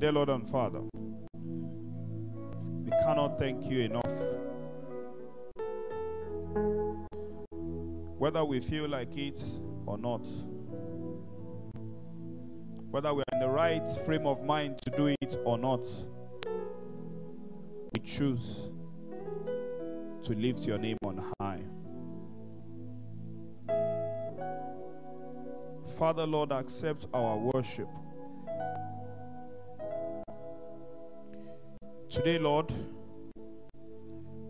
Dear Lord and Father, we cannot thank you enough. Whether we feel like it or not, whether we are in the right frame of mind to do it or not, we choose to lift your name on high. Father, Lord, accept our worship. Today, Lord,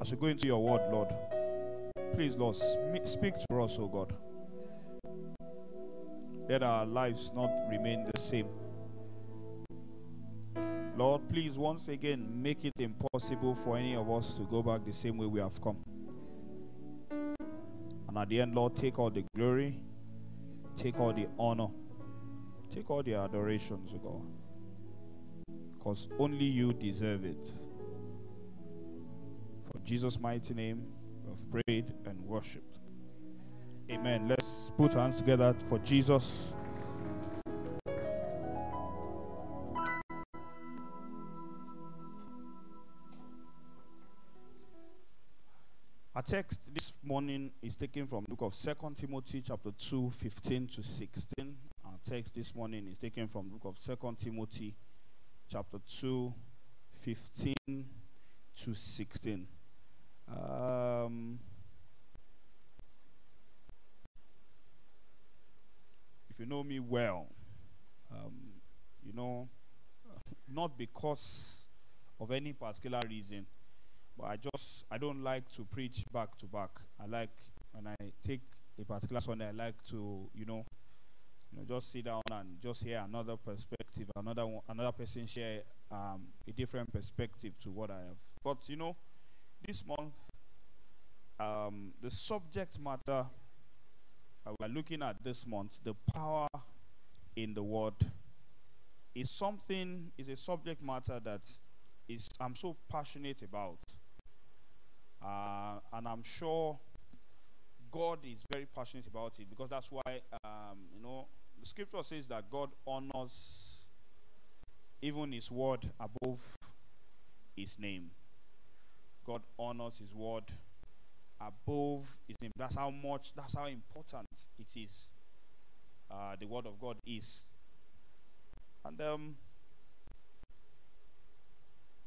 as we go into your word, Lord, please, Lord, speak to us, O God. Let our lives not remain the same. Lord, please, once again, make it impossible for any of us to go back the same way we have come. And at the end, Lord, take all the glory, take all the honor, take all the adorations, O God, because only you deserve it. For Jesus' mighty name, we have prayed and worshipped. Amen. Let's put our hands together for Jesus. Our text this morning is taken from the book of 2 Timothy chapter 2, 15 to 16. Our text this morning is taken from the book of 2 Timothy chapter 2, 15 to 16. If you know me well, you know, not because of any particular reason, I don't like to preach back to back. I like, when I take a particular Sunday, I like to, just sit down and just hear another perspective, another person share a different perspective to what I have. But this month, the subject matter we're looking at this month, the power in the word, is a subject matter that I'm so passionate about. And I'm sure God is very passionate about it, because that's why, the scripture says that God honors even his word above his name. God honors his word above his name. That's how important it is. The word of God is. And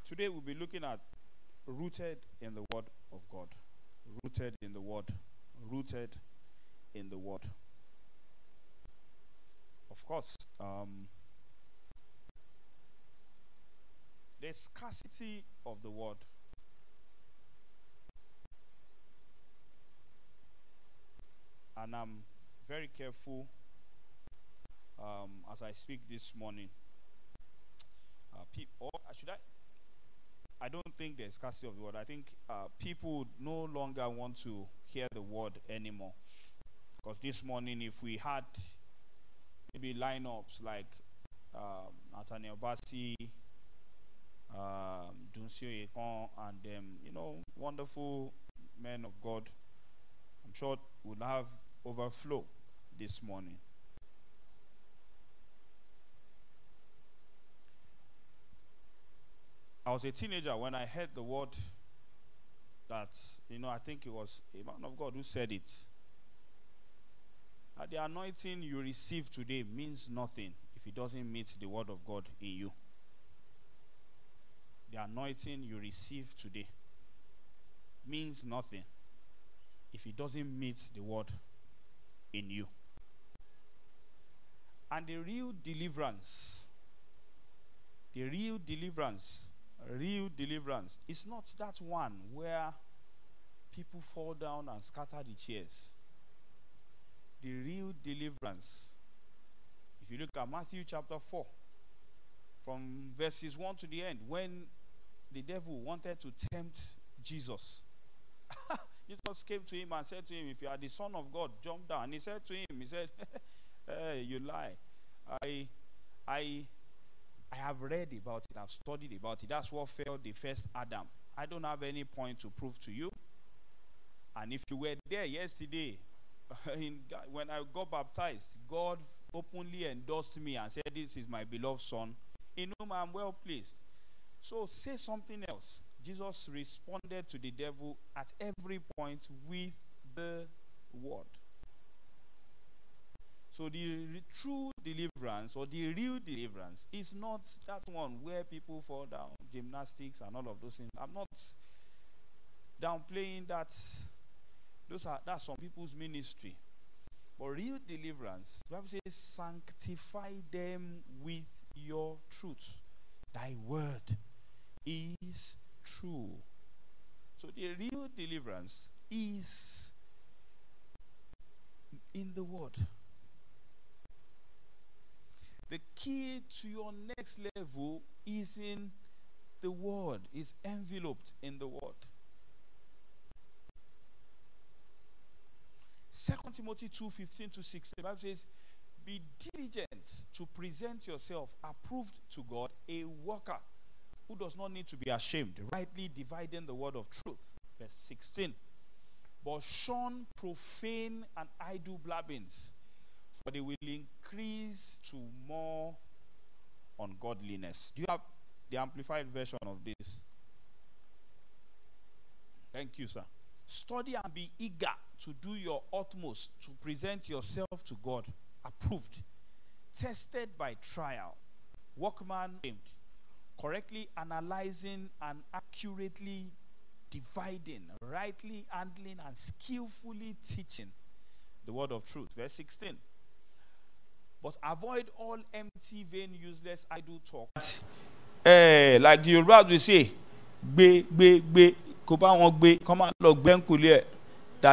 today we'll be looking at rooted in the word of God. Rooted in the word. Rooted in the word. Of course, the scarcity of the word. And I'm very careful as I speak this morning. I don't think there's scarcity of the word. I think people no longer want to hear the word anymore. Because this morning, if we had maybe lineups like Nathaniel Bassey, Dunsin Oyekan, and wonderful men of God, I'm sure we'll have overflow this morning. I was a teenager when I heard the word that, I think it was a man of God who said it. That the anointing you receive today means nothing if it doesn't meet the word of God in you. The anointing you receive today means nothing if it doesn't meet the word in you. And the real deliverance, it's not that one where people fall down and scatter the chairs. The real deliverance, if you look at Matthew chapter 4, from verses 1 to the end, when the devil wanted to tempt Jesus, Jesus came to him and said to him, if you are the Son of God, jump down. And he said to him, hey, you lie. I have read about it, I've studied about it. That's what failed the first Adam. I don't have any point to prove to you. And if you were there yesterday, when I got baptized, God openly endorsed me and said, this is my beloved son in whom I am well pleased. So say something else. Jesus responded to the devil at every point with the word. So the true deliverance, or the real deliverance, is not that one where people fall down, gymnastics and all of those things. I'm not downplaying that. That's some people's ministry. But real deliverance, the Bible says, sanctify them with your truth. Thy word is true. So the real deliverance is in the word. The key to your next level is in the word, is enveloped in the word. 2 Timothy 2:15 to 16, the Bible says, be diligent to present yourself approved to God, a worker who does not need to be ashamed, rightly dividing the word of truth. Verse 16, but shun profane and idle blabbings, for they will increase to more ungodliness. Do you have the amplified version of this? Thank you, sir. Study and be eager to do your utmost to present yourself to God, approved, tested by trial, workman named, correctly analyzing and accurately dividing, rightly handling and skillfully teaching the word of truth. Verse 16. But avoid all empty, vain, useless, idle talk. Like the Yoruba we say, be, be. That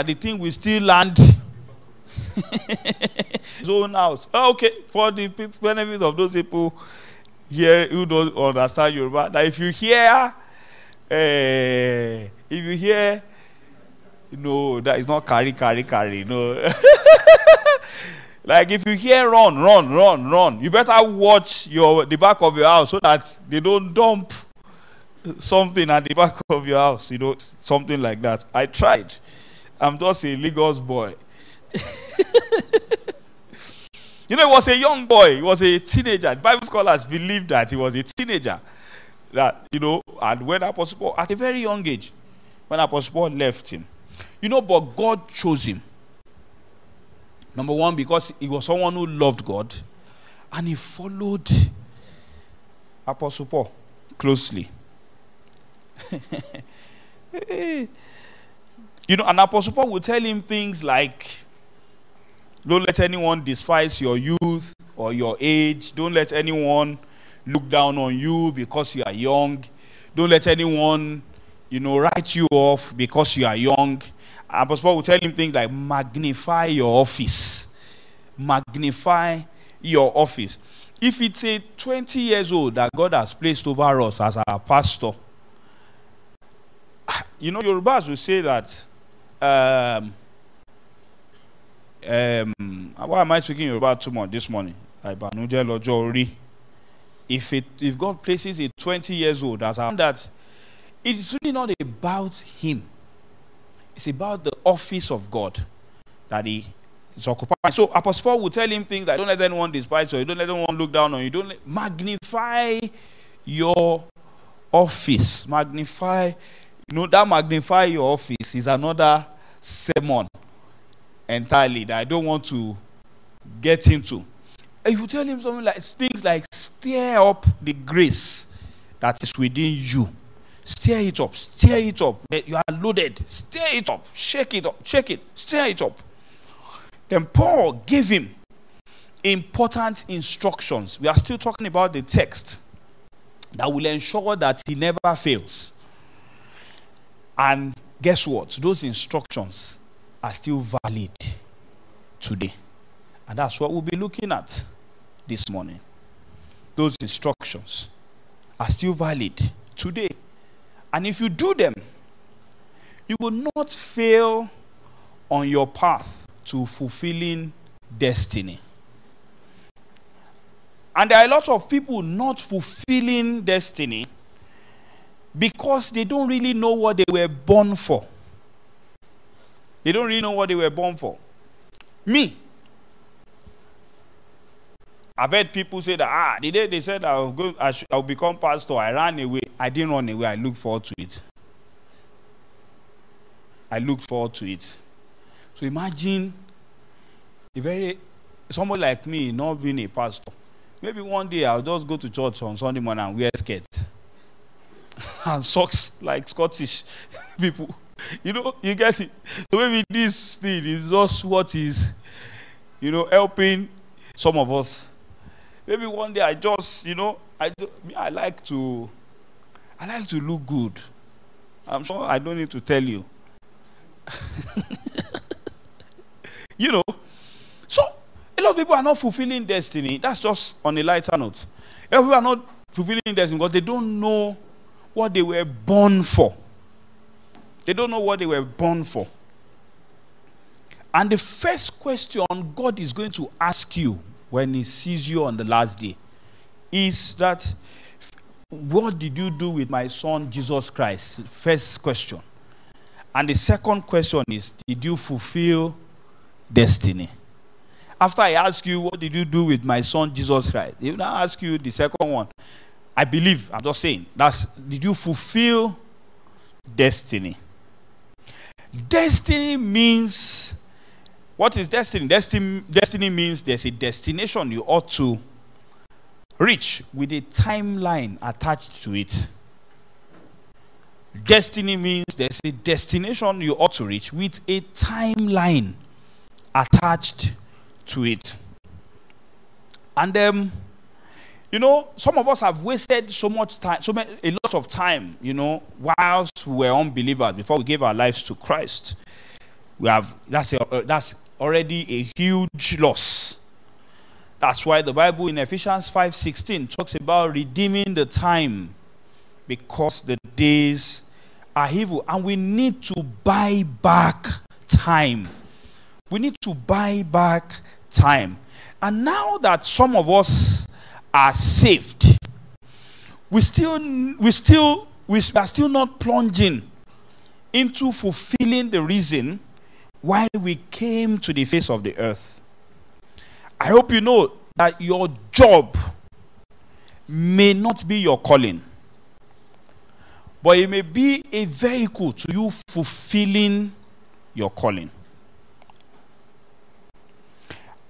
the thing will still land zone out. Okay, for the benefit of those people here who don't understand Yoruba, that if you hear, no, that is not carry, no. Like if you hear run, you better watch the back of your house so that they don't dump something at the back of your house, you know, something like that. I tried. I'm just a Lagos boy. You know, he was a young boy. He was a teenager. Bible scholars believe that he was a teenager. That, you know, and when Apostle Paul, at a very young age, when Apostle Paul left him, you know, but God chose him. Number one, because he was someone who loved God, and he followed Apostle Paul closely. You know, and Apostle Paul will tell him things like, don't let anyone despise your youth or your age. Don't let anyone look down on you because you are young. Don't let anyone, you know, write you off because you are young. Apostle Paul will tell him things like, magnify your office. Magnify your office. If it's a 20 years old that God has placed over us as our pastor, you know, Yorubas will say that, why am I speaking Yoruba too much this morning? If God places a 20 years old, as I that, it's really not about him. It's about the office of God that he is occupying. So Apostle Paul will tell him things like, don't let anyone despise you, don't let anyone look down on you, don't magnify your office, magnify. No, that magnify your office is another sermon entirely that I don't want to get into. If you tell him something like things like, stir up the grace that is within you, stir it up. You are loaded, stir it up, shake it, stir it up. Then Paul gave him important instructions. We are still talking about the text that will ensure that he never fails. And guess what? Those instructions are still valid today. And that's what we'll be looking at this morning. Those instructions are still valid today. And if you do them, you will not fail on your path to fulfilling destiny. And there are a lot of people not fulfilling destiny because they don't really know what they were born for. They don't really know what they were born for. Me, I've heard people say that, the day they said I'll become pastor, I ran away. I didn't run away. I looked forward to it. I looked forward to it. So imagine someone like me not being a pastor. Maybe one day I'll just go to church on Sunday morning and wear skirts and socks like Scottish people. You know, you get it. So maybe this thing is just what is, helping some of us. Maybe one day I just, I like to look good. I'm sure I don't need to tell you. So a lot of people are not fulfilling destiny. That's just on a lighter note. A lot of people are not fulfilling destiny because they don't know what they were born for. They don't know what they were born for. And the first question God is going to ask you when he sees you on the last day is that, what did you do with my son Jesus Christ? First question. And the second question is, did you fulfill destiny? After I ask you, what did you do with my son Jesus Christ? He will now ask you the second one. I believe, I'm just saying, did you fulfill destiny? Destiny means, what is destiny? Destiny means there's a destination you ought to reach with a timeline attached to it. Destiny means there's a destination you ought to reach with a timeline attached to it. And some of us have wasted so much time, a lot of time, whilst we were unbelievers, before we gave our lives to Christ. That's already a huge loss. That's why the Bible in Ephesians 5:16 talks about redeeming the time, because the days are evil. And we need to buy back time. We need to buy back time. And now that some of us are saved, we are still not plunging into fulfilling the reason why we came to the face of the earth. I hope you know that your job may not be your calling, but it may be a vehicle to you fulfilling your calling.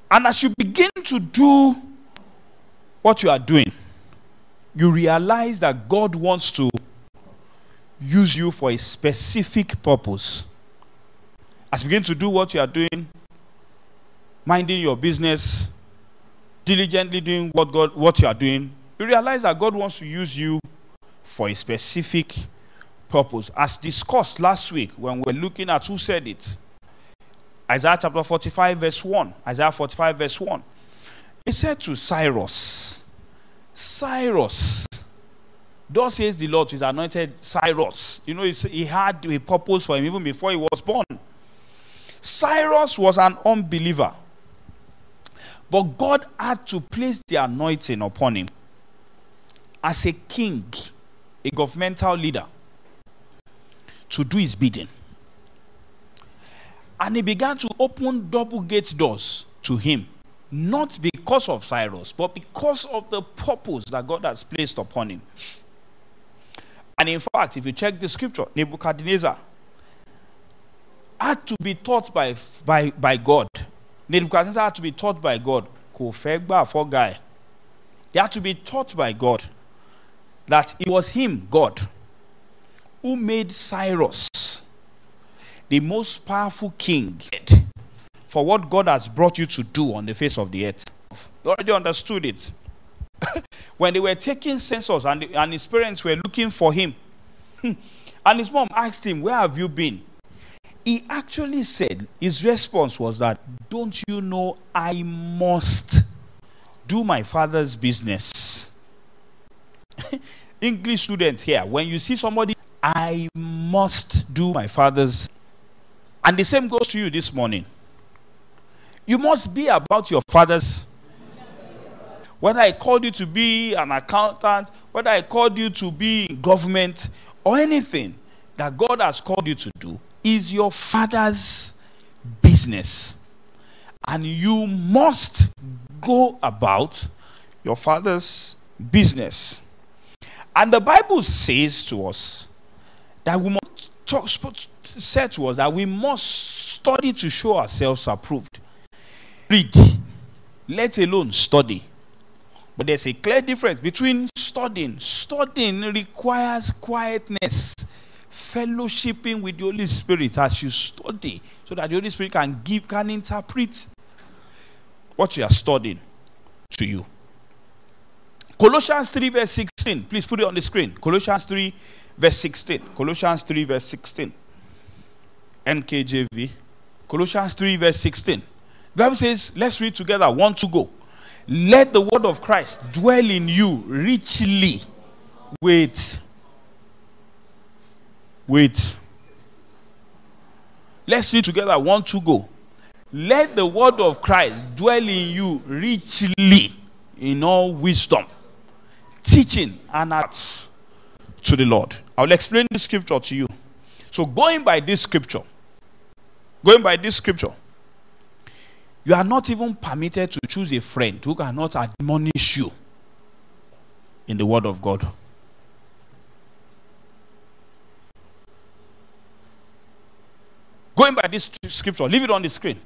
And as you begin to do what you are doing, you realize that God wants to use you for a specific purpose. As you begin to do what you are doing, minding your business, diligently doing what you are doing, you realize that God wants to use you for a specific purpose. As discussed last week when we were looking at who said it, Isaiah chapter 45 verse 1. Isaiah 45 verse 1. It said to Cyrus, Cyrus, thus says the Lord to his anointed Cyrus. He had a purpose for him even before he was born. Cyrus was an unbeliever, but God had to place the anointing upon him as a king, a governmental leader, to do his bidding. And he began to open double gate doors to him, not because of Cyrus, but because of the purpose that God has placed upon him. And in fact, if you check the scripture, Nebuchadnezzar had to be taught by God. Nebuchadnezzar had to be taught by God. They had to be taught by God that it was him, God, who made Cyrus the most powerful king for what God has brought you to do on the face of the earth. You already understood it. When they were taking census and his parents were looking for him, and his mom asked him, where have you been? He actually said, his response was that, don't you know I must do my father's business? English students here, when you see somebody, I must do my father's. And the same goes to you this morning. You must be about your father's. Whether I called you to be an accountant, whether I called you to be in government, or anything that God has called you to do, is your father's business. And you must go about your father's business. And the Bible says to us that we must said to us that we must study to show ourselves approved. Read, let alone study. But there's a clear difference between studying. Studying requires quietness, fellowshipping with the Holy Spirit as you study, so that the Holy Spirit can give, can interpret what you are studying to you. Colossians 3 verse 16. Please put it on the screen. Colossians 3 verse 16. Colossians 3 verse 16. NKJV. Colossians 3 verse 16. The Bible says, let's read together. One to go. Let the word of Christ dwell in you richly with. Let's read together. One to go. Let the word of Christ dwell in you richly in all wisdom, teaching and art to the Lord. I will explain this scripture to you. So going by this scripture, you are not even permitted to choose a friend who cannot admonish you in the word of God. Going by this scripture, leave it on the screen.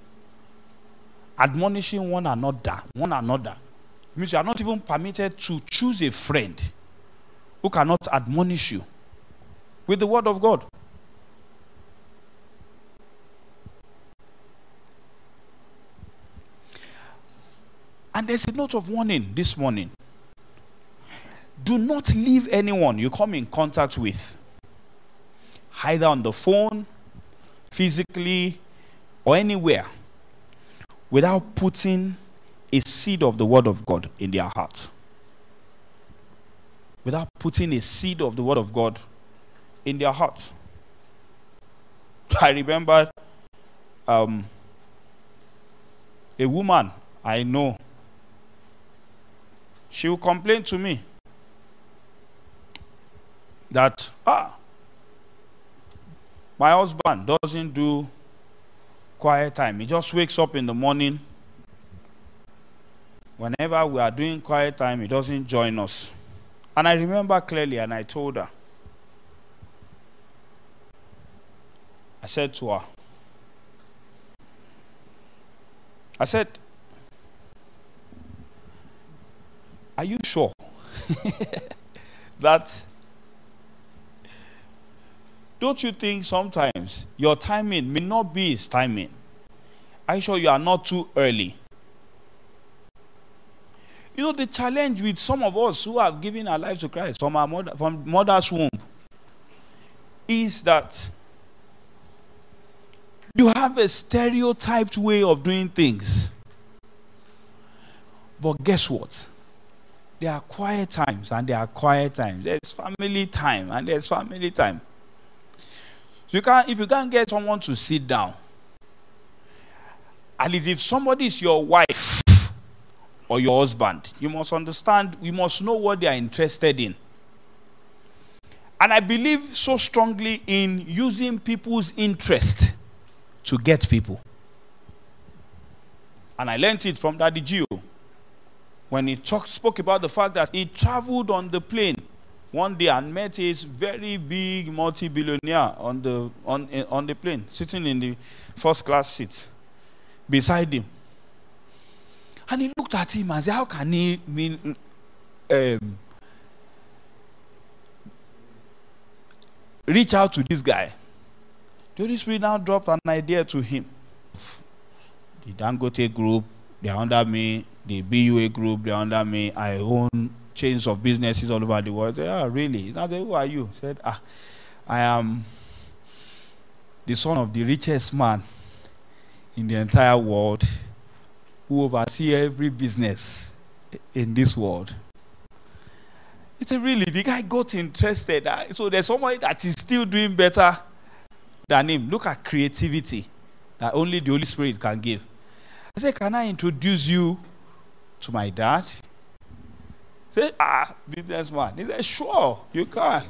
Admonishing one another. It means you are not even permitted to choose a friend who cannot admonish you with the word of God. And there's a note of warning this morning. Do not leave anyone you come in contact with, either on the phone, physically, or anywhere, without putting a seed of the word of God in their heart. Without putting a seed of the word of God in their heart. I remember a woman I know. She would complain to me that, my husband doesn't do quiet time. He just wakes up in the morning. Whenever we are doing quiet time, he doesn't join us. And I remember clearly, and I told her, I said, are you sure that, don't you think sometimes your timing may not be his timing? Are you sure you are not too early? You know, the challenge with some of us who have given our lives to Christ from our mother, from mother's womb, is that you have a stereotyped way of doing things. But guess what? There are quiet times and there are quiet times. There's family time and there's family time. So if you can't get someone to sit down, at least if somebody is your wife or your husband, you must understand, you must know what they are interested in. And I believe so strongly in using people's interest to get people. And I learned it from Daddy Gio when he spoke about the fact that he traveled on the plane one day and met his very big multi-billionaire on the plane, sitting in the first class seat beside him. And he looked at him and said, how can he reach out to this guy? The Holy Spirit now dropped an idea to him. The Dangote Group, they are under me. The BUA group, they are under me. I own chains of businesses all over the world. They are really. Now, who are you? He said, I am the son of the richest man in the entire world, who oversee every business in this world. It's really, the guy got interested. So there's somebody that is still doing better than him. Look at creativity that only the Holy Spirit can give. I said, can I introduce you to my dad? He said, businessman. He said, sure, you can.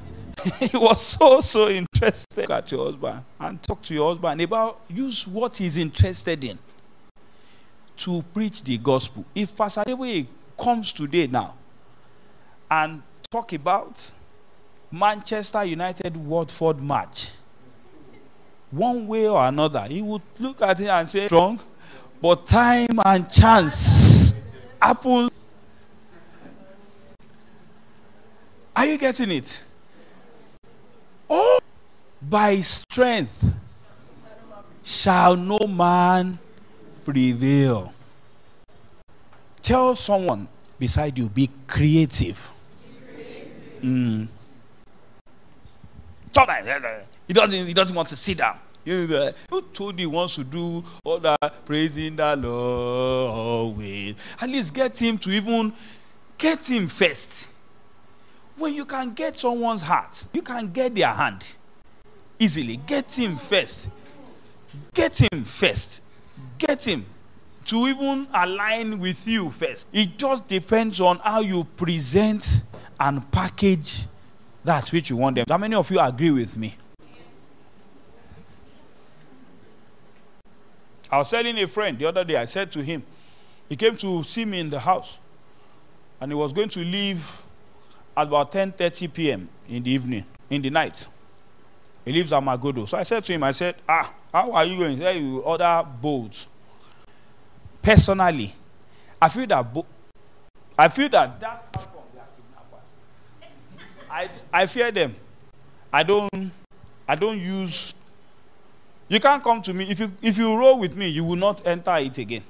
He was so interested. Look at your husband and talk to your husband about, use what he's interested in to preach the gospel. If Pastor Adebuwe comes today now and talk about Manchester United Watford match, one way or another, he would look at it and say, wrong, but time and chance happen. Are you getting it? Oh, by strength shall no man prevail. Tell someone beside you, be creative. Sometimes he doesn't want to sit down. Who told you he wants to do all that praising the Lord always? At least get him to even get him first. When you can get someone's heart, you can get their hand easily. Get him first. Get him first. Get him to even align with you first. It just depends on how you present and package that which you want them. How many of you agree with me? I was telling a friend the other day, I said to him, he came to see me in the house, and he was going to leave at about 10:30 p.m. in the evening, in the night. He lives at Magodo. So I said to him, I said, how are you going? He said, you order boats. Personally, I feel that platform, they are kidnappers. I fear them. I don't use. You can't come to me. If you roll with me, you will not enter it again.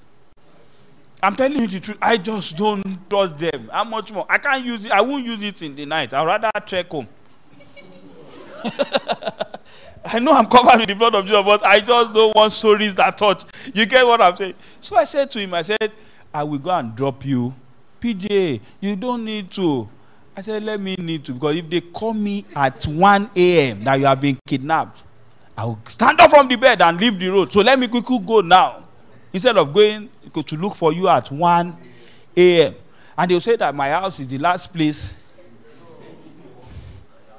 I'm telling you the truth. I just don't trust them. How much more? I can't use it. I won't use it in the night. I'd rather trek home. I know I'm covered with the blood of Jesus, but I just don't want stories that touch. You get what I'm saying? So I said to him, I said, I will go and drop you. PJ, you don't need to. I said, let me need to. Because if they call me at 1 a.m. that you have been kidnapped, I will stand up from the bed and leave the road. So let me quickly go now. Instead of going to look for you at 1 a.m. And they'll say that my house is the last place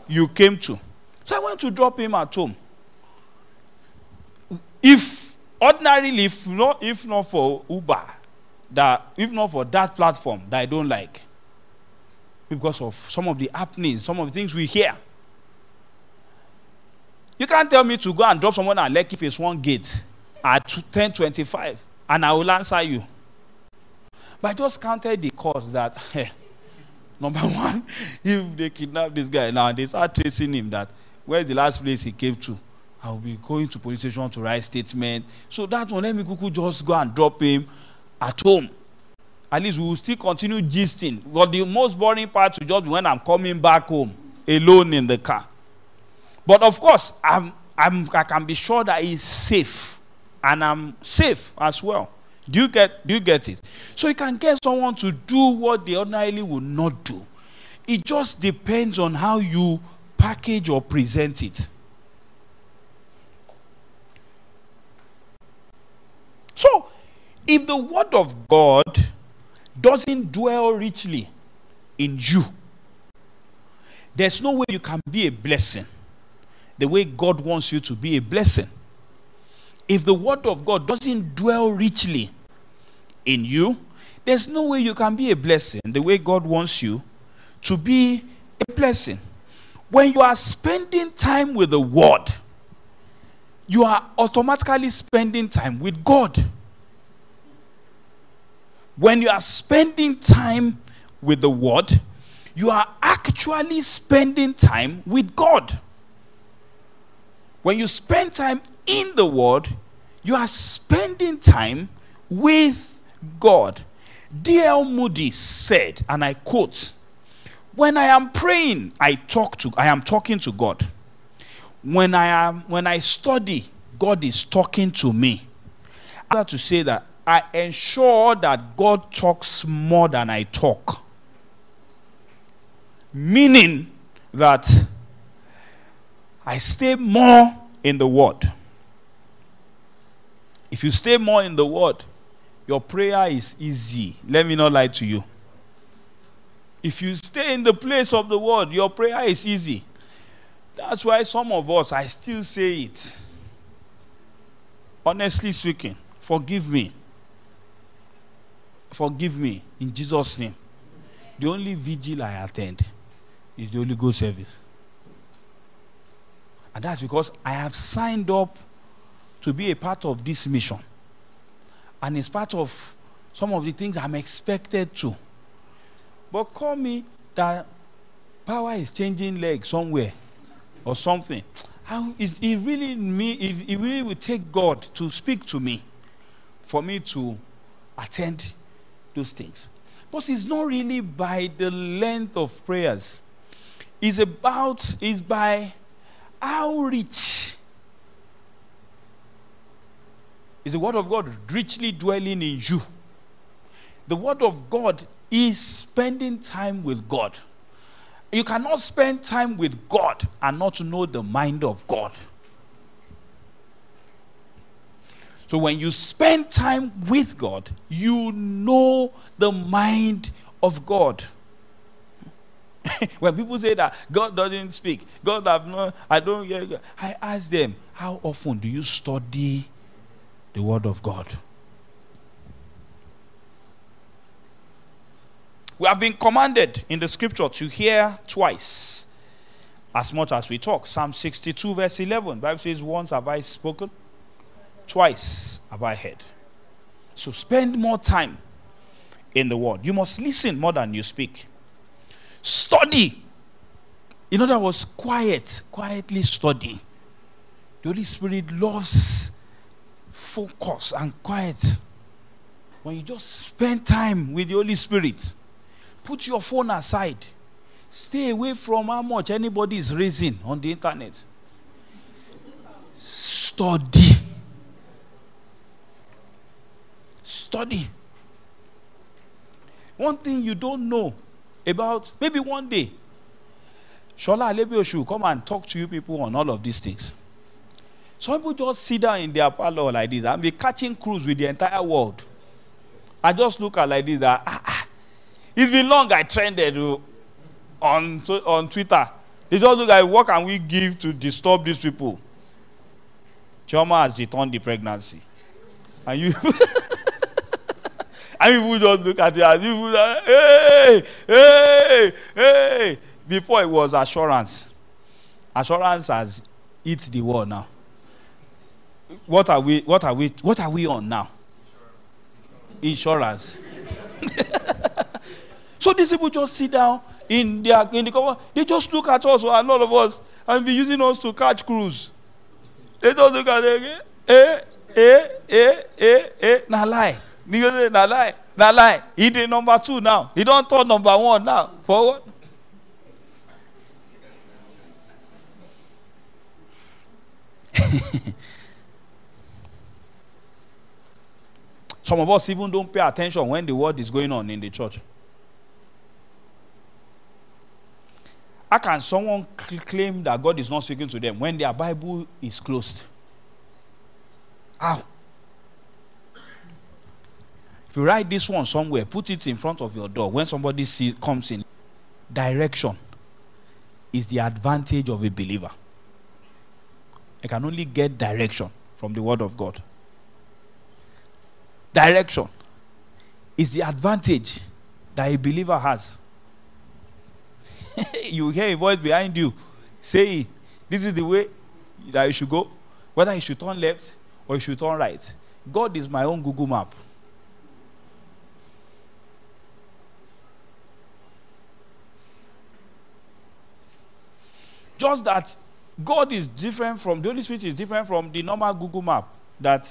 you came to. So I went to drop him at home. Ordinarily, if not for Uber, if not for that platform that I don't like, because of some of the happenings, some of the things we hear, you can't tell me to go and drop someone at Lekki Phase 1 gate at 10:25, and I will answer you. But I just counted the cost that, number one, if they kidnap this guy now, they start tracing him that, where's the last place he came to? I'll be going to police station to write statement. So that one, let me just go and drop him at home. At least we will still continue gisting. But the most boring part is just when I'm coming back home, alone in the car. But of course, I can be sure that he's safe. And I'm safe as well. Do you get it? So you can get someone to do what they ordinarily would not do. It just depends on how you package or present it. So, if the word of God doesn't dwell richly in you, there's no way you can be a blessing the way God wants you to be a blessing. If the word of God doesn't dwell richly in you, there's no way you can be a blessing the way God wants you to be a blessing. When you are spending time with the word, you are automatically spending time with God. When you are spending time with the word, you are actually spending time with God. When you spend time in the word, you are spending time with God. D.L. Moody said, and I quote, when I am praying, I am talking to God. When I study, God is talking to me. I have to say that I ensure that God talks more than I talk. Meaning that I stay more in the word. If you stay more in the word, your prayer is easy. Let me not lie to you. If you stay in the place of the word, your prayer is easy. That's why some of us, I still say it. Honestly speaking, forgive me. forgive me in Jesus' name. The only vigil I attend is the Holy Ghost service. And that's because I have signed up to be a part of this mission. And it's part of some of the things I'm expected to. But call me that power is changing legs somewhere or something. It really will take God to speak to me for me to attend those things. Because it's not really by the length of prayers. It's by how rich is the word of God richly dwelling in you. The word of God is spending time with God. You cannot spend time with God and not know the mind of God. So when you spend time with God, you know the mind of God. When people say that God doesn't speak, God have no, I don't hear God. I ask them, how often do you study the word of God? We have been commanded in the scripture to hear twice as much as we talk. Psalm 62 verse 11. The Bible says, once have I spoken, twice have I heard. So spend more time in the word. You must listen more than you speak. Study. In other words, quietly study. The Holy Spirit loves focus and quiet. When you just spend time with the Holy Spirit, put your phone aside. Stay away from how much anybody is raising on the internet. Study. One thing you don't know about, maybe one day, Shola Alebiosu will come and talk to you people on all of these things. Some people just sit down in their parlor like this and be catching cruise with the entire world. I just look at like this. It's been long I trended on Twitter. They just look at what can we give to disturb these people. Choma has returned the pregnancy. And you... And people just look at it as if, hey. Before it was assurance. Assurance has hit the wall now. What are we on now? Insurance. So these people just sit down in the cover. They just look at us, a lot of us, and be using us to catch cruise. They just look at it. Nah lie. Nigga say, nah lie. He did number two now. He don't turn number one now. Forward. Some of us even don't pay attention when the word is going on in the church. How can someone claim that God is not speaking to them when their Bible is closed? How? If you write this one somewhere, put it in front of your door. When somebody comes in, direction is the advantage of a believer. You can only get direction from the word of God. Direction is the advantage that a believer has. You hear a voice behind you saying, this is the way that you should go, whether you should turn left or you should turn right. God is my own Google map. Just that God is different from, the Holy Spirit is different from the normal Google map. That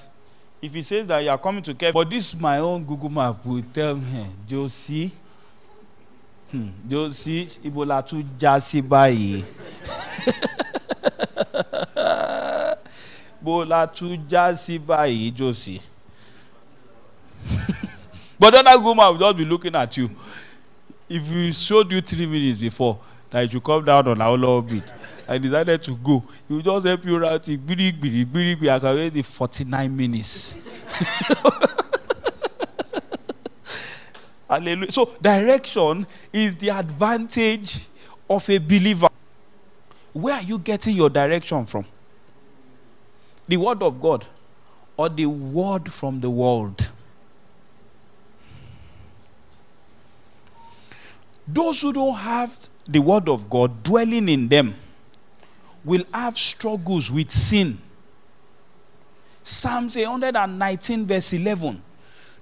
if he says that you are coming to care, but this my own Google map will tell me, Josie. Josie, Ibola tu jasi bayi. Bola tu jasi bayi, Josie. But then that woman will just be looking at you. If we showed you 3 minutes before that you come down on our low bit and decided to go, he will just help you route it. I can wait the 49 minutes. Hallelujah. So direction is the advantage of a believer. Where are you getting your direction from? The word of God or the word from the world? Those who don't have the word of God dwelling in them will have struggles with sin. Psalms 119 verse 11.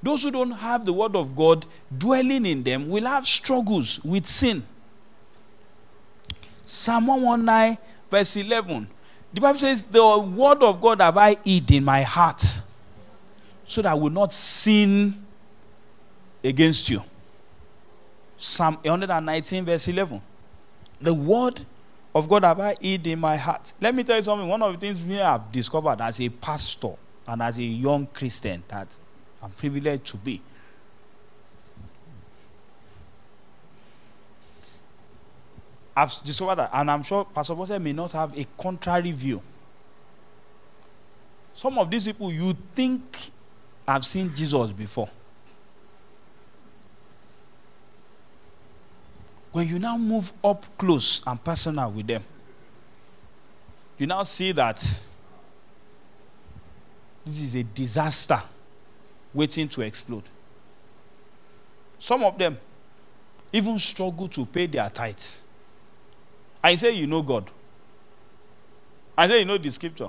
Those who don't have the word of God dwelling in them will have struggles with sin. Psalm 119 verse 11. The Bible says, the word of God have I hid in my heart, so that I will not sin against you. Psalm 119 verse 11. The word of God have I hid in my heart. Let me tell you something. One of the things we have discovered as a pastor and as a young Christian that I'm privileged to be, I've discovered that, and I'm sure Pastor Bosse may not have a contrary view. Some of these people you think have seen Jesus before. When you now move up close and personal with them, you now see that this is a disaster waiting to explode. Some of them even struggle to pay their tithes. I say you know God. I say you know the scripture.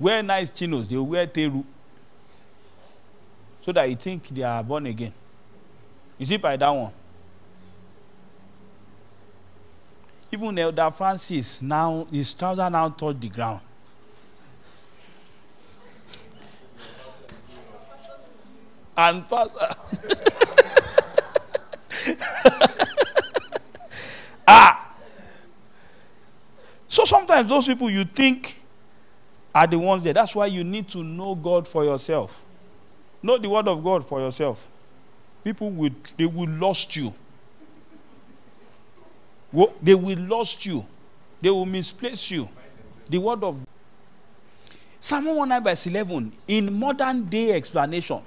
Wear nice chinos, they wear teru, so that you think they are born again. Is it by that one? Even Elder Francis, now his trousers now touch the ground. And So sometimes those people you think are the ones there. That's why you need to know God for yourself. Know the word of God for yourself. People will, they will lost you. They will lost you. They will misplace you. The word of Psalm 119 verse 11, in modern day explanation,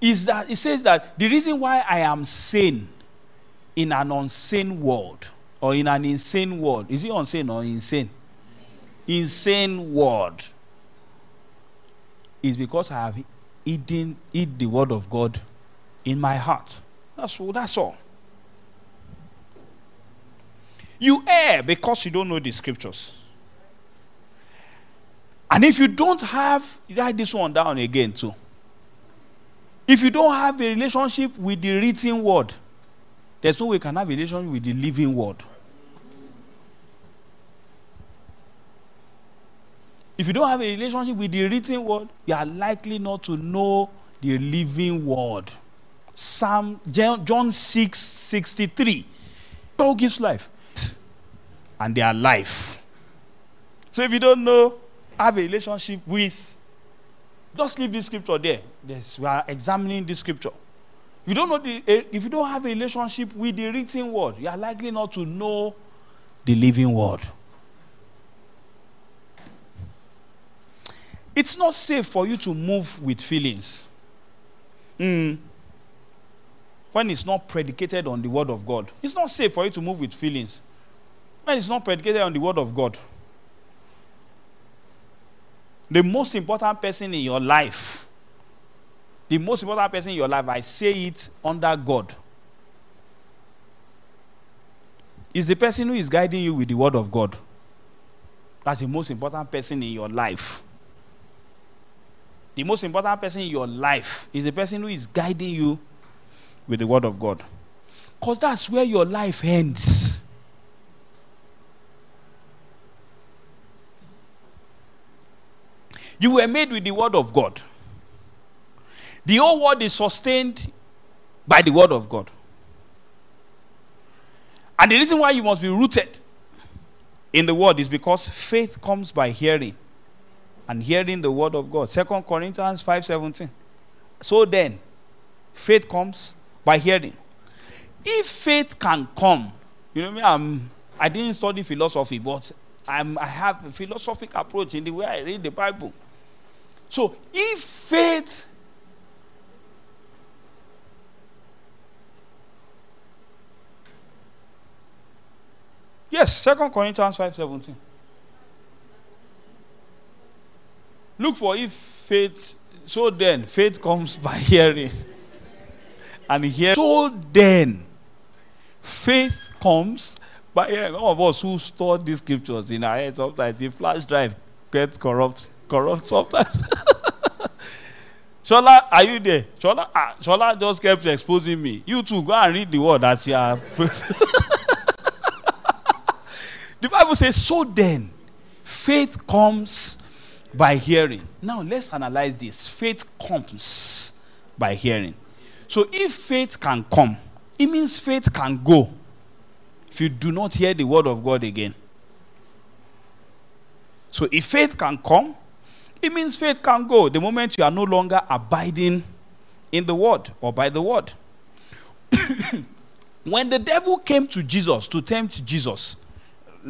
is that it says that the reason why I am sane in an unsane world, or in an insane world. Is it unsane or insane? Insane world. Is because I have hid the word of God in my heart. That's all. That's all. You err because you don't know the scriptures. And if you don't have, write this one down again too. If you don't have a relationship with the written word, there's no way you can have a relationship with the living word. If you don't have a relationship with the written word, you are likely not to know the living word. Psalm John 6:63. God gives life, and they are life. So if you don't know, have a relationship with, just leave this scripture there. Yes, we are examining this scripture. If you don't know if you don't have a relationship with the written word, you are likely not to know the living word. It's not safe for you to move with feelings. When it's not predicated on the word of God. It's not safe for you to move with feelings when it's not predicated on the word of God. The most important person in your life, the most important person in your life, I say it under God, is the person who is guiding you with the word of God. That's the most important person in your life. The most important person in your life is the person who is guiding you with the word of God. Because that's where your life ends. You were made with the word of God. The whole world is sustained by the word of God. And the reason why you must be rooted in the word is because faith comes by hearing, and hearing the word of God. Second Corinthians 5:17. So then, faith comes by hearing. If faith can come, you know me, I didn't study philosophy, but I have a philosophic approach in the way I read the Bible. So if faith yes, 2 Corinthians 5:17. Look for if faith, so then faith comes by hearing. And here, so then, faith comes by hearing. All of us who store these scriptures in our heads sometimes, the flash drive gets corrupt sometimes. Shola, are you there? Shola, Shola just kept exposing me. You too, go and read the word that you are. The Bible says, so then, faith comes by hearing. Now, let's analyze this. Faith comes by hearing. So, if faith can come, it means faith can go if you do not hear the word of God again. So, if faith can come, it means faith can go the moment you are no longer abiding in the word or by the word. When the devil came to Jesus to tempt Jesus,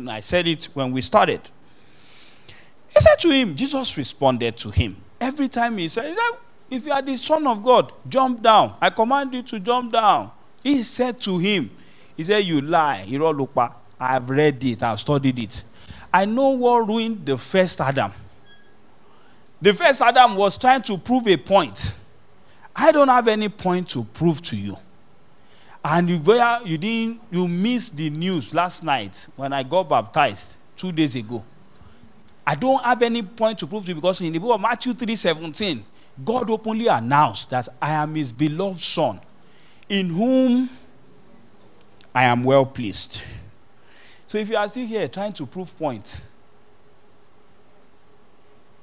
I said it when we started, he said to him, Jesus responded to him. Every time he said, if you are the Son of God, jump down. I command you to jump down. He said to him, he said, you lie. I have read it. I have studied it. I know what ruined the first Adam. The first Adam was trying to prove a point. I don't have any point to prove to you. And you missed the news last night when I got baptized 2 days ago. I don't have any point to prove to you because in the book of Matthew 3:17, God openly announced that I am his beloved son, in whom I am well pleased. So if you are still here trying to prove points,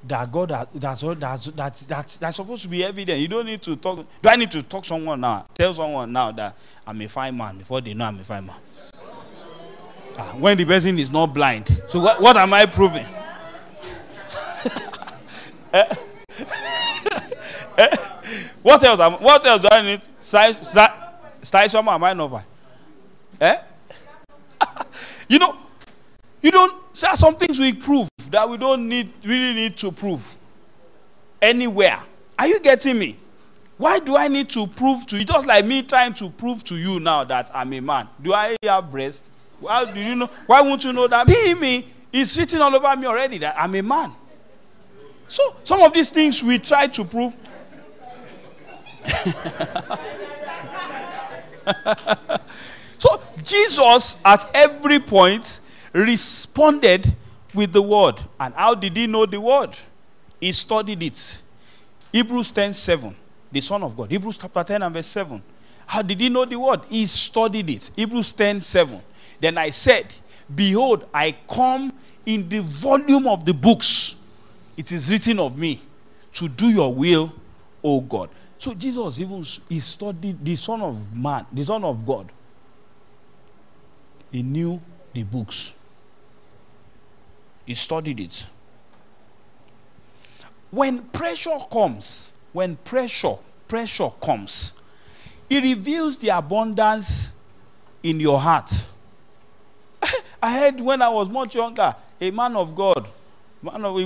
that God that's supposed to be evident. You don't need to talk. Do I need to talk to someone now? Tell someone now that I'm a fine man before they know I'm a fine man. When the person is not blind. So what am I proving? What else? What else do I need? Style someone am I not fine? You know, you don't. There are some things we prove that we don't really need to prove anywhere. Are you getting me? Why do I need to prove to you? Just like me trying to prove to you now that I'm a man. Do I have breast? How do you know? Why won't you know that? See me, it's written all over me already that I'm a man. So some of these things we try to prove. So Jesus at every point responded with the word. And how did he know the word? He studied it. Hebrews 10:7, the Son of God. Hebrews chapter 10 and verse 7. How did he know the word? He studied it. Hebrews 10:7. Then I said, behold, I come in the volume of the books. It is written of me to do your will, O God. So Jesus he studied the Son of Man, the Son of God. He knew the books. He studied it. When pressure comes, it reveals the abundance in your heart. I heard when I was much younger, a man of God, he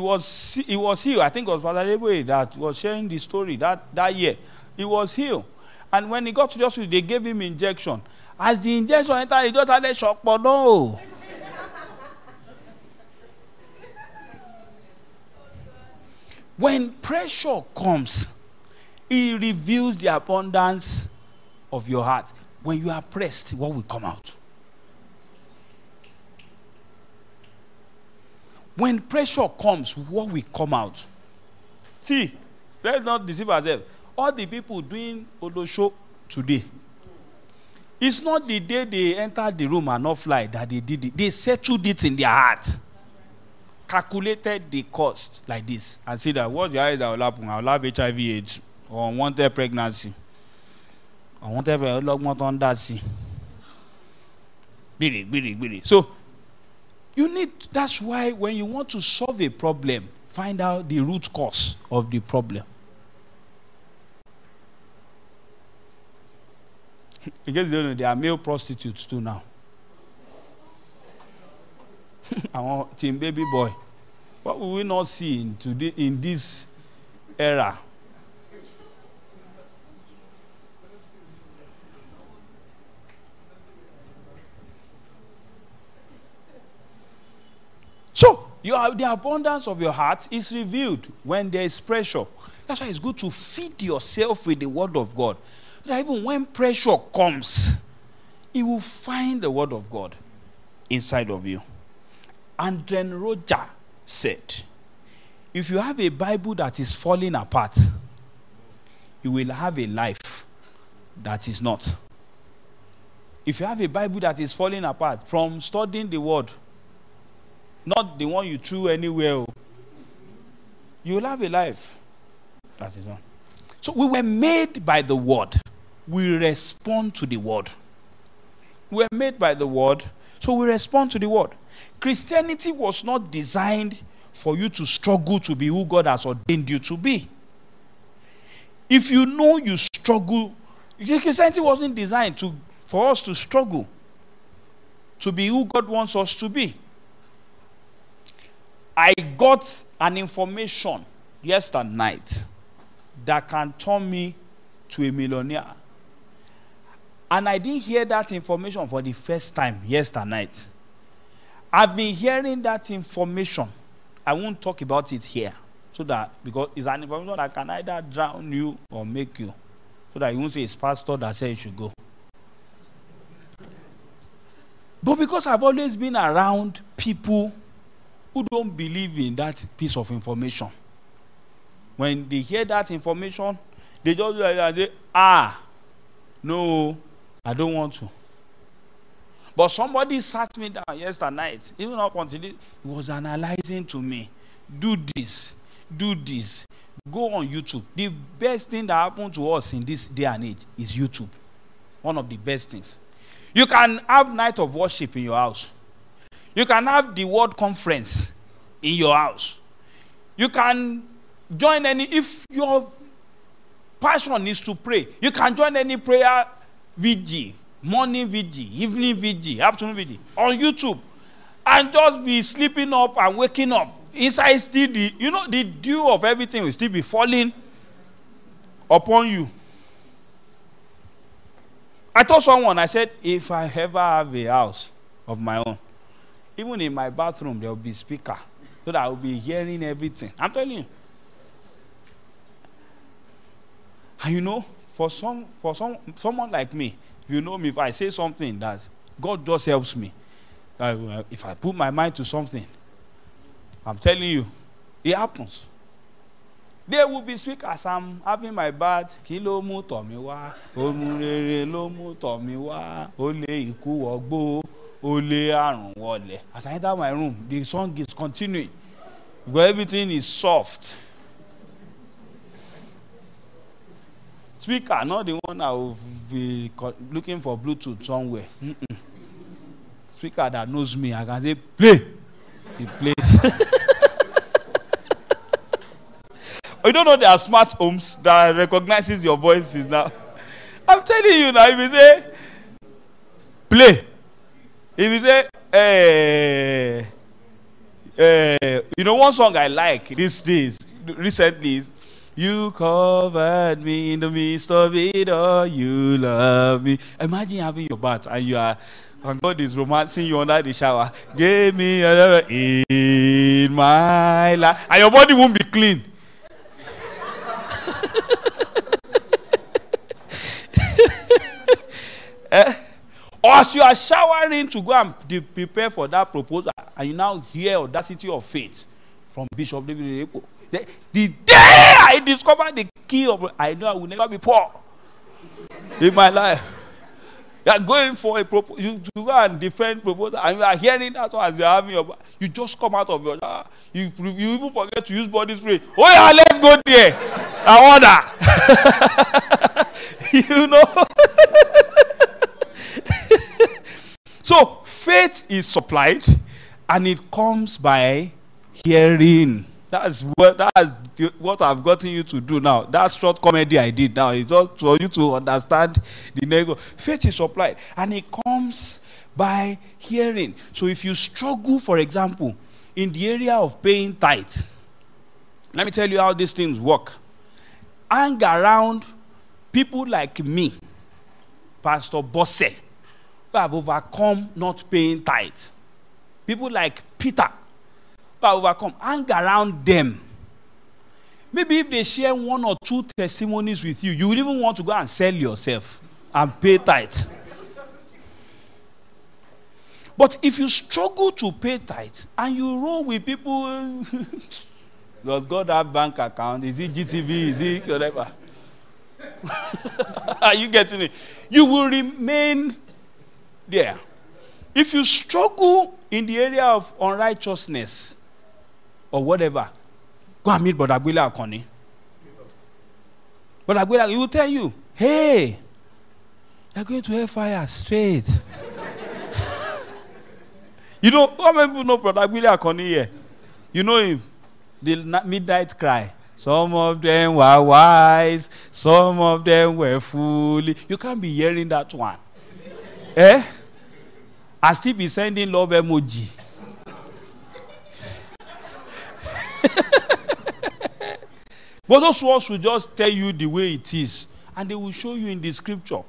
was healed. I think it was Pastor Adebuwe that was sharing the story that year. He was healed. And when he got to the hospital, they gave him injection. As the injection entered, he just had a shock, but no. When pressure comes, it reveals the abundance of your heart. When you are pressed, what will come out? When pressure comes, what will come out? See, let's not deceive ourselves. All the people doing Odosho today, it's not the day they entered the room and offline that they did it. They settled it in their heart. Calculated the cost like this and see that what's the idea that will happen? I will have HIV AIDS or unwanted pregnancy. I want that. So that's why when you want to solve a problem, find out the root cause of the problem. In case you don't know, there are male prostitutes too now. I want Team Baby Boy. What will we not see in this era? So, the abundance of your heart is revealed when there is pressure. That's why it's good to feed yourself with the word of God. that even when pressure comes, you will find the word of God inside of you. And then Roger said, if you have a Bible that is falling apart, you will have a life that is not. If you have a Bible that is falling apart from studying the word, not the one you threw anywhere, you will have a life that is not. So we were made by the word. We respond to the word. We were made by the word, so we respond to the word. Christianity was not designed for you to struggle to be who God has ordained you to be. If you know you struggle, Christianity wasn't designed for us to struggle to be who God wants us to be. I got an information yesterday night that can turn me to a millionaire. And I didn't hear that information for the first time yesterday night. I've been hearing that information. I won't talk about it here, so that, because it's an information that can either drown you or make you, so that you won't say it's pastor that said you should go. But because I've always been around people who don't believe in that piece of information, when they hear that information, they just like that, they no, I don't want to. But somebody sat me down yesterday night, even up until it was analyzing to me, do this, go on YouTube. The best thing that happened to us in this day and age is YouTube. One of the best things. You can have night of worship in your house. You can have the word conference in your house. You can join any, if your passion is to pray, you can join any prayer vigil, morning vigil, evening vigil, afternoon vigil, on YouTube, and just be sleeping up and waking up. Inside still the, you know, the dew of everything will still be falling upon you. I told someone, I said, if I ever have a house of my own, even in my bathroom, there will be a speaker, so that I will be hearing everything. I'm telling you. And you know, for someone like me, you know me, if I say something that God just helps me, if I put my mind to something, I'm telling you, it happens. There will be speak as I'm having my bath. Kilomu tomiwa, omurere lomu tomiwa, ole iku ogbo, ole arun wole. As I enter my room, the song is continuing. Where everything is soft. Speaker, not the one I will be looking for Bluetooth somewhere. Mm-mm. Speaker that knows me, I can say, play. He plays. You don't know there are smart homes that recognizes your voices now. I'm telling you now, if you say, play. If you say, you know one song I like these days, recently is, you covered me in the midst of it all. You love me. Imagine having your bath and you are, and God is romancing you under the shower. Give me another in my life, and your body won't be clean. Or as you are showering to go and prepare for that proposal, and you now hear Audacity of Faith from Bishop David Rineko. The day I discovered the key of, I know I will never be poor in my life. You are going for a proposal, you go and defend proposal, and you are hearing that as you are having your, you just come out of your, you even forget to use body spray. Oh yeah, let's go there. I order. You know. So faith is supplied, and it comes by hearing. That's what I've gotten you to do now. That short comedy I did now is just for you to understand the negative. Faith is supplied, and it comes by hearing. So if you struggle, for example, in the area of paying tithe, let me tell you how these things work. Hang around people like me, Pastor Bosse, who have overcome not paying tithe. People like Peter, overcome, hang around them. Maybe if they share one or two testimonies with you, you will even want to go and sell yourself and pay tithe. But if you struggle to pay tithe and you roll with people, does God have bank account? Is it GTV? Is it whatever? Are you getting it? You will remain there. If you struggle in the area of unrighteousness or whatever, go and meet Brother Aguila Akoni. Brother Aguila, he will tell you, hey, you're going to hellfire straight. You know, how many people know Brother Aguila Akoni here? You know him? The midnight cry. Some of them were wise, some of them were foolish. You can't be hearing that one. Eh? I still be sending love emoji. But those words will just tell you the way it is, and they will show you in the scripture.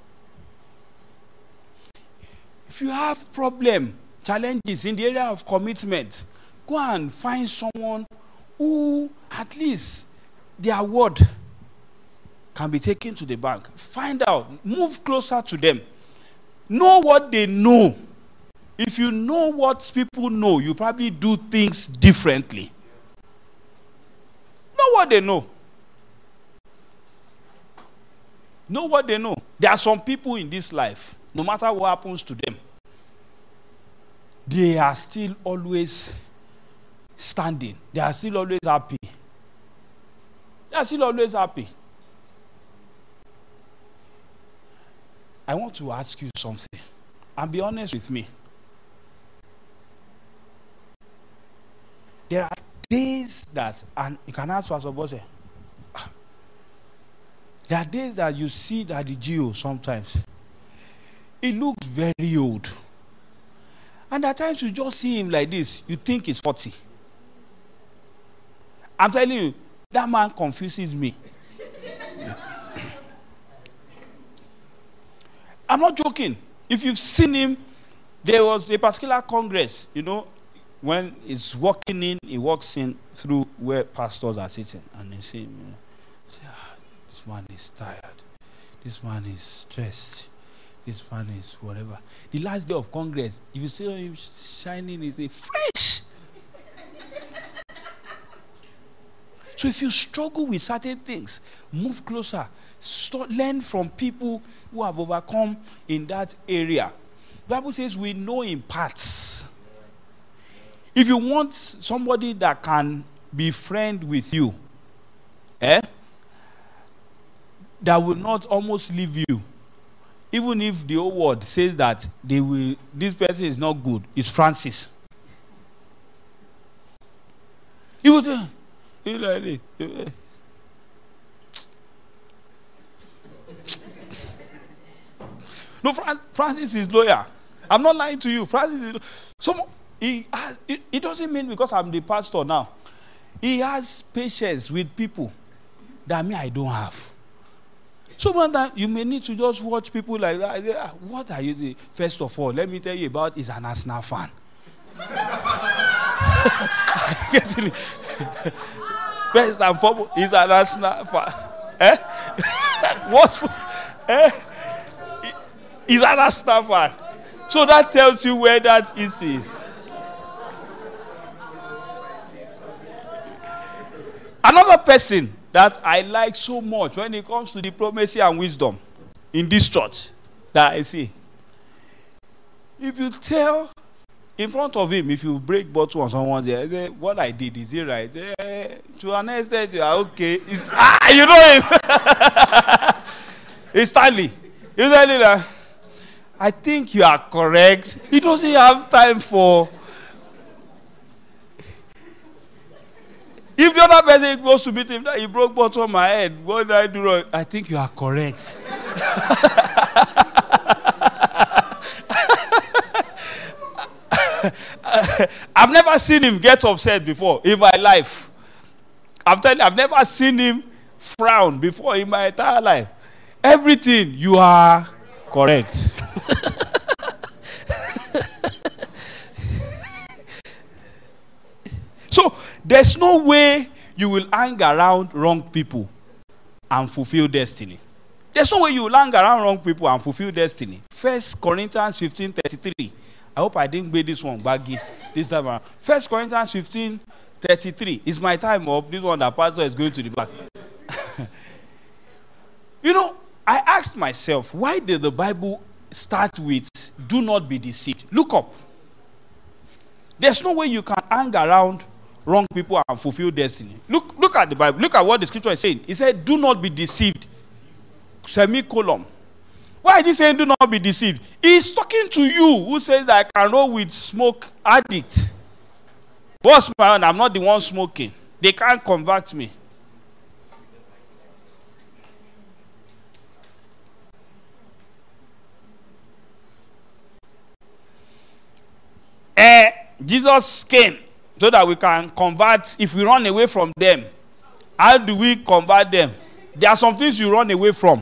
If you have problem, challenges in the area of commitment, go and find someone who at least their word can be taken to the bank. Find out, move closer to them. Know what they know. If you know what people know, you probably do things differently. Know what they know. Know what they know. There are some people in this life, no matter what happens to them, they are still always standing. They are still always happy. They are still always happy. I want to ask you something. And be honest with me. There are days that, and you can ask Pastor Bosse, there are days that you see that the geo sometimes, it looks very old. And at times you just see him like this, you think he's 40. I'm telling you, that man confuses me. I'm not joking. If you've seen him, there was a particular congress, you know, when he's walking in, he walks in through where pastors are sitting. And you see him, you know, this man is tired. This man is stressed. This man is whatever. The last day of congress, if you see him shining, he's a fresh. So if you struggle with certain things, move closer. Start, learn from people who have overcome in that area. The Bible says we know in parts. If you want somebody that can be friend with you, that will not almost leave you, even if the old world says that they will, this person is not good, it's Francis. He would do like this. No, Francis is lawyer. I'm not lying to you. Francis is lawyer. It doesn't mean because I'm the pastor now. He has patience with people that me I don't have. So that you may need to just watch people like that. I say, what are you doing? First of all, let me tell you about is an Arsenal fan. First and foremost, he's an Arsenal fan. Eh? What's for? Eh? Is an Arsenal fan. So that tells you where that history is. Another person that I like so much when it comes to diplomacy and wisdom in this church that I see. If you tell in front of him, if you break bottle on someone there, say, what I did, is it right? To an extent, you are okay. It's, you know him. It's Stanley. You tell him that. I think you are correct. He doesn't have time for. If the other person goes to meet him, he broke bottle on my head. What did I do wrong? I think you are correct. I've never seen him get upset before in my life. I'm telling you, I've never seen him frown before in my entire life. Everything, you are correct. So, there's no way you will hang around wrong people and fulfill destiny. There's no way you will hang around wrong people and fulfill destiny. 1 Corinthians 15:33. I hope I didn't make this one baggy this time around. 1 Corinthians 15:33. It's my time up. This one, the pastor is going to the back. You know, I asked myself, why did the Bible start with, do not be deceived? Look up. There's no way you can hang around wrong people and fulfill destiny. Look at the Bible. Look at what the scripture is saying. It said, do not be deceived. Semicolon. Why is he saying do not be deceived? He's talking to you who says that I can roll with smoke addict. Boss man, I'm not the one smoking. They can't convert me. Jesus came so that we can convert. If we run away from them, how do we convert them? There are some things you run away from,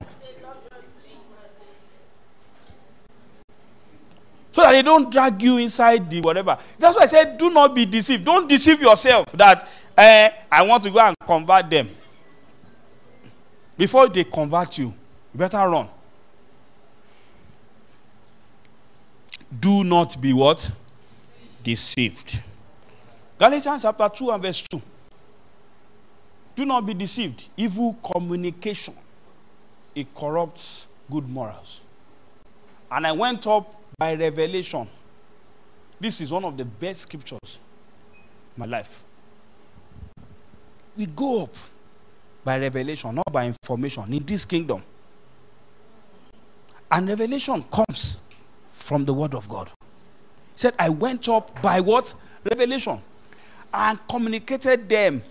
so that they don't drag you inside the whatever. That's why I said, do not be deceived. Don't deceive yourself that I want to go and convert them. Before they convert you, you better run. Do not be what? Deceived. Galatians 2:2. Do not be deceived. Evil communication, it corrupts good morals. And I went up by revelation. This is one of the best scriptures in my life. We go up by revelation, not by information, in this kingdom. And revelation comes from the word of God. He said, I went up by what? Revelation. And communicated them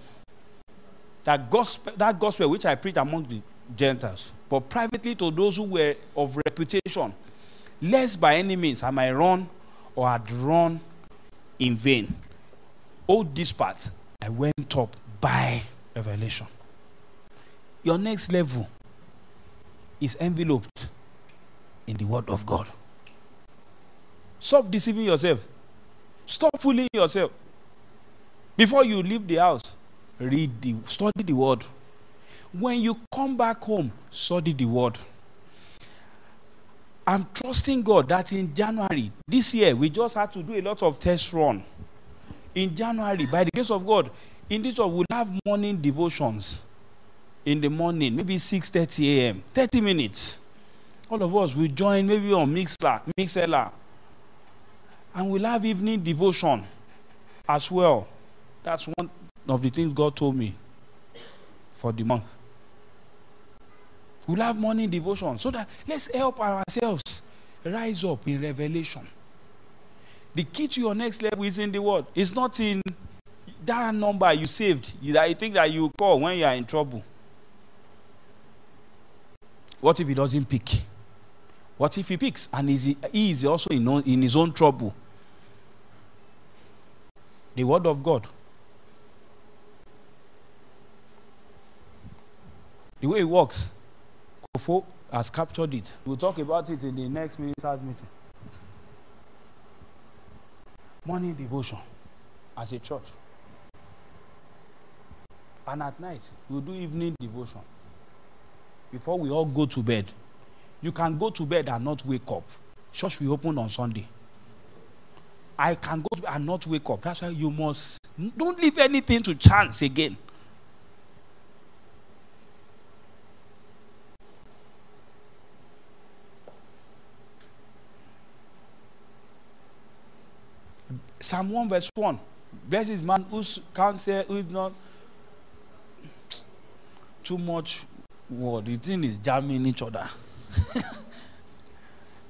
that gospel which I preached among the Gentiles, but privately to those who were of reputation, lest by any means am I run or had run in vain. Hold this part. I went up by revelation. Your next level is enveloped in the word of God. Stop deceiving yourself. Stop fooling yourself. Before you leave the house, study the word. When you come back home, study the word. I'm trusting God that in January, this year, we just had to do a lot of test run. In January, by the grace of God, in this one, we'll have morning devotions in the morning, maybe 6:30 a.m., 30 minutes. All of us will join, maybe on Mixella. And we'll have evening devotion as well. That's one of the things God told me for the month. We'll have morning devotion so that let's help ourselves rise up in revelation. The key to your next level is in the word. It's not in that number you saved that you think that you call when you are in trouble. What if he doesn't pick? What if he picks and he is also in his own trouble? The word of God. The way it works, Kofo has captured it. We'll talk about it in the next minister's meeting. Morning devotion as a church. And at night, we'll do evening devotion before we all go to bed. You can go to bed and not wake up. Church will open on Sunday. I can go to bed and not wake up. That's why you must, don't leave anything to chance again. Psalm 1:1. Blessed is man whose counsel is not too much word. The thing is jamming each other.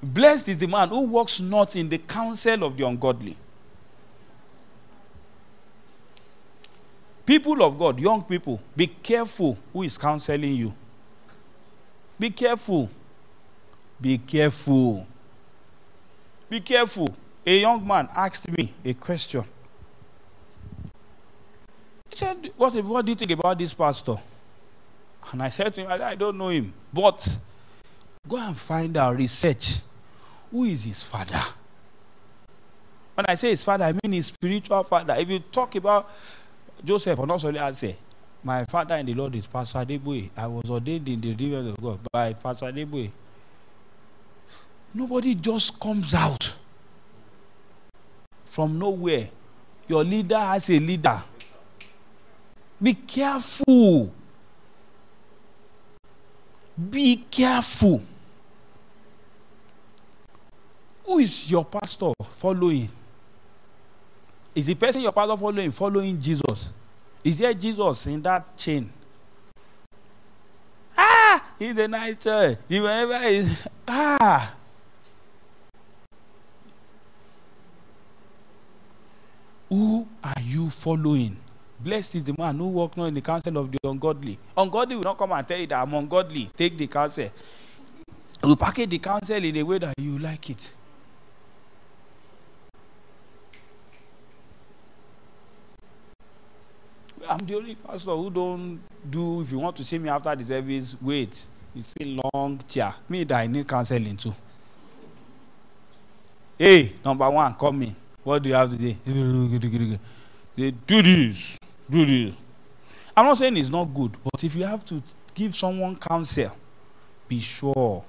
Blessed is the man who walks not in the counsel of the ungodly. People of God, young people, be careful who is counseling you. Be careful. Be careful. Be careful. A young man asked me a question. He said, what do you think about this pastor? And I said to him, I don't know him. But go and find out, research. Who is his father? When I say his father, I mean his spiritual father. If you talk about Joseph, or not, I say, My father in the Lord is Pastor Adebuwe. I was ordained in the deliverance of God by Pastor Adebuwe. Nobody just comes out from nowhere. Your leader has a leader. Be careful. Be careful. Who is your pastor following? Is the person your pastor following Jesus? Is there Jesus in that chain? Ah, he's a nice church. Whenever is ah. Who are you following? Blessed is the man who walks not in the counsel of the ungodly. Ungodly will not come and tell you that I'm ungodly. Take the counsel. We'll package the counsel in a way that you like it. I'm the only pastor who don't do, if you want to see me after the service, wait. You see long chair. Me that I need counseling too. Hey, number one, come in. What do you have today? They do this. Do this. I'm not saying it's not good, but if you have to give someone counsel, be sure.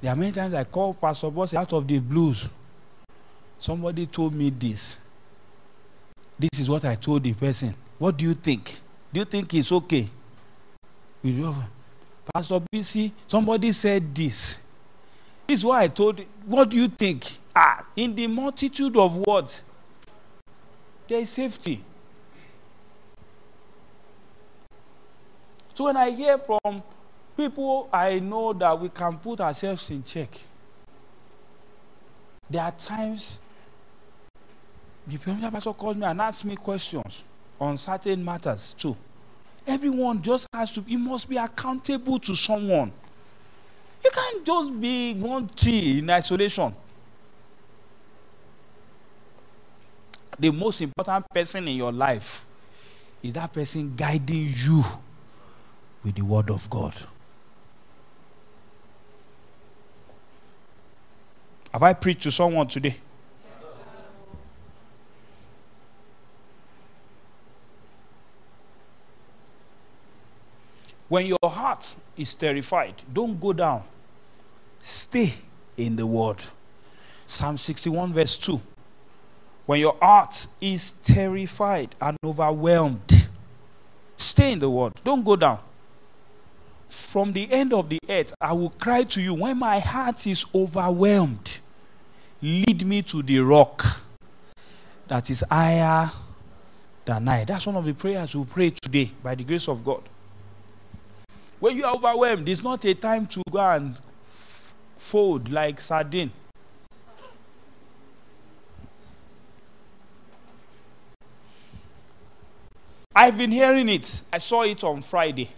There are many times I call Pastor Bosse out of the blues. Somebody told me this. This is what I told the person. What do you think? Do you think it's okay? Pastor Bosse, somebody said this. This is what I told you. What do you think? Ah, in the multitude of words, there is safety. So when I hear from people, I know that we can put ourselves in check. There are times the premier pastor calls me and asks me questions on certain matters too. Everyone just has to, he must be accountable to someone. You can't just be one tree in isolation. The most important person in your life is that person guiding you with the word of God. Have I preached to someone today? Yes. When your heart is terrified, don't go down. Stay in the word. Psalm 61 verse 2. When your heart is terrified and overwhelmed, stay in the word. Don't go down. From the end of the earth, I will cry to you. When my heart is overwhelmed, lead me to the rock that is higher than I. That's one of the prayers we pray today by the grace of God. When you are overwhelmed, it's not a time to go and fold like sardine. I've been hearing it. I saw it on Friday.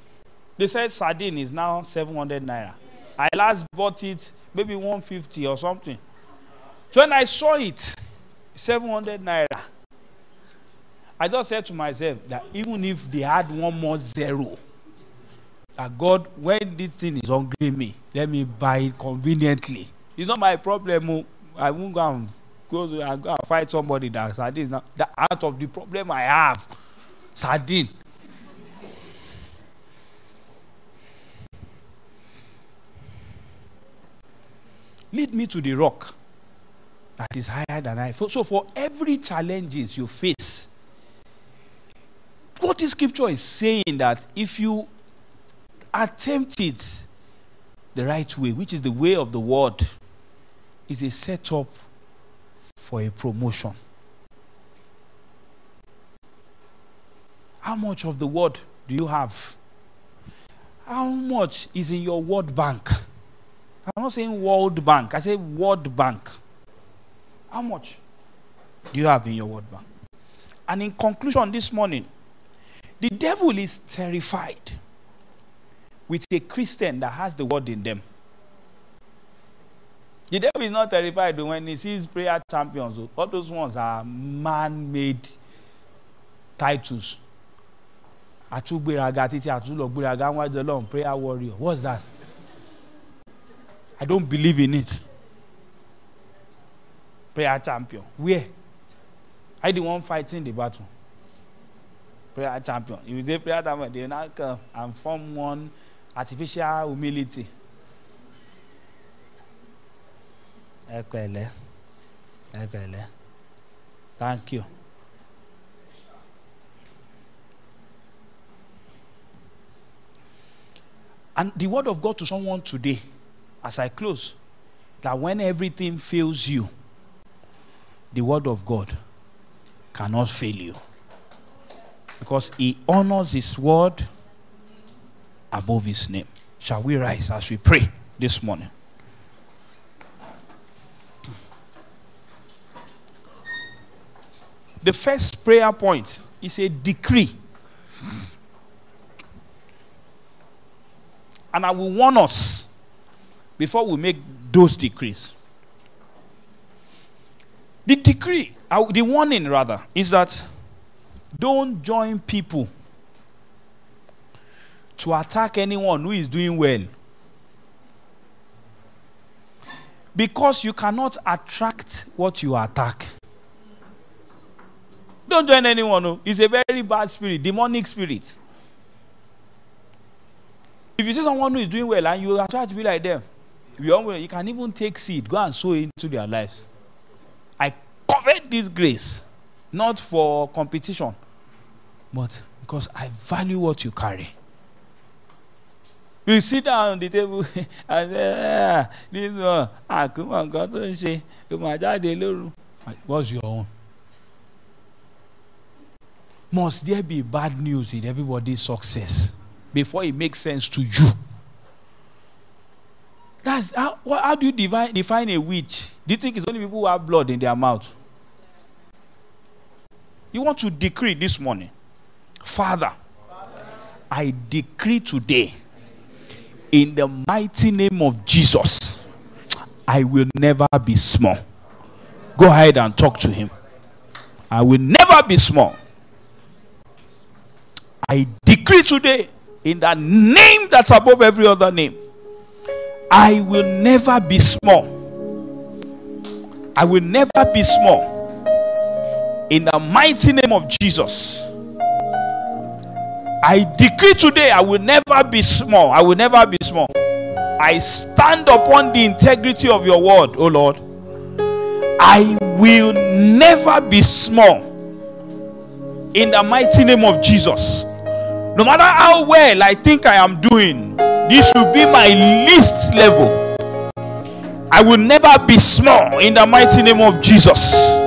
They said sardine is now 700 naira. I last bought it maybe 150 or something. So when I saw it, 700 naira, I just said to myself that even if they had one more zero, that God, when this thing is hungry me, let me buy it conveniently. It's not my problem. I won't go and fight somebody that sardine. That out of the problem I have, sardine. Lead me to the rock that is higher than I. So for every challenges you face, what this scripture is saying that if you attempt it the right way, which is the way of the word, is a setup for a promotion. How much of the word do you have? How much is in your word bank? I'm not saying World Bank. I say Word Bank. How much do you have in your Word Bank? And in conclusion this morning, the devil is terrified with a Christian that has the word in them. The devil is not terrified when he sees prayer champions. All those ones are man-made titles. Prayer warrior. What's that? I don't believe in it. Prayer champion. Where? I the one fighting the battle. prayer champion. If they prayer champion, they will now come and form one artificial humility. Thank you. And the word of God to someone today, as I close, that when everything fails you, the word of God cannot fail you. Because he honors his word above his name. Shall we rise as we pray this morning? The first prayer point is a decree. And I will warn us before we make those decrees. The decree, the warning rather, is that don't join people to attack anyone who is doing well. Because you cannot attract what you attack. Don't join anyone who is a very bad spirit, demonic spirit. If you see someone who is doing well and you try to be like them, you can even take seed, go and sow into their lives. I covet this grace, not for competition, but because I value what you carry. You sit down on the table and say, "This one, come on, God, don't say, my dad, they love." What's your own? Must there be bad news in everybody's success before it makes sense to you? That's how do you define a witch? Do you think it's only people who have blood in their mouth? You want to decree this morning, Father, I decree today, in the mighty name of Jesus, I will never be small. Go ahead and talk to him. I will never be small. I decree today, in the name that's above every other name, I will never be small. I will never be small. In the mighty name of Jesus, I decree today, I will never be small. I will never be small. I stand upon the integrity of your word, oh Lord. I will never be small. In the mighty name of Jesus. No matter how well I think I am doing, this will be my least level. I will never be small in the mighty name of Jesus.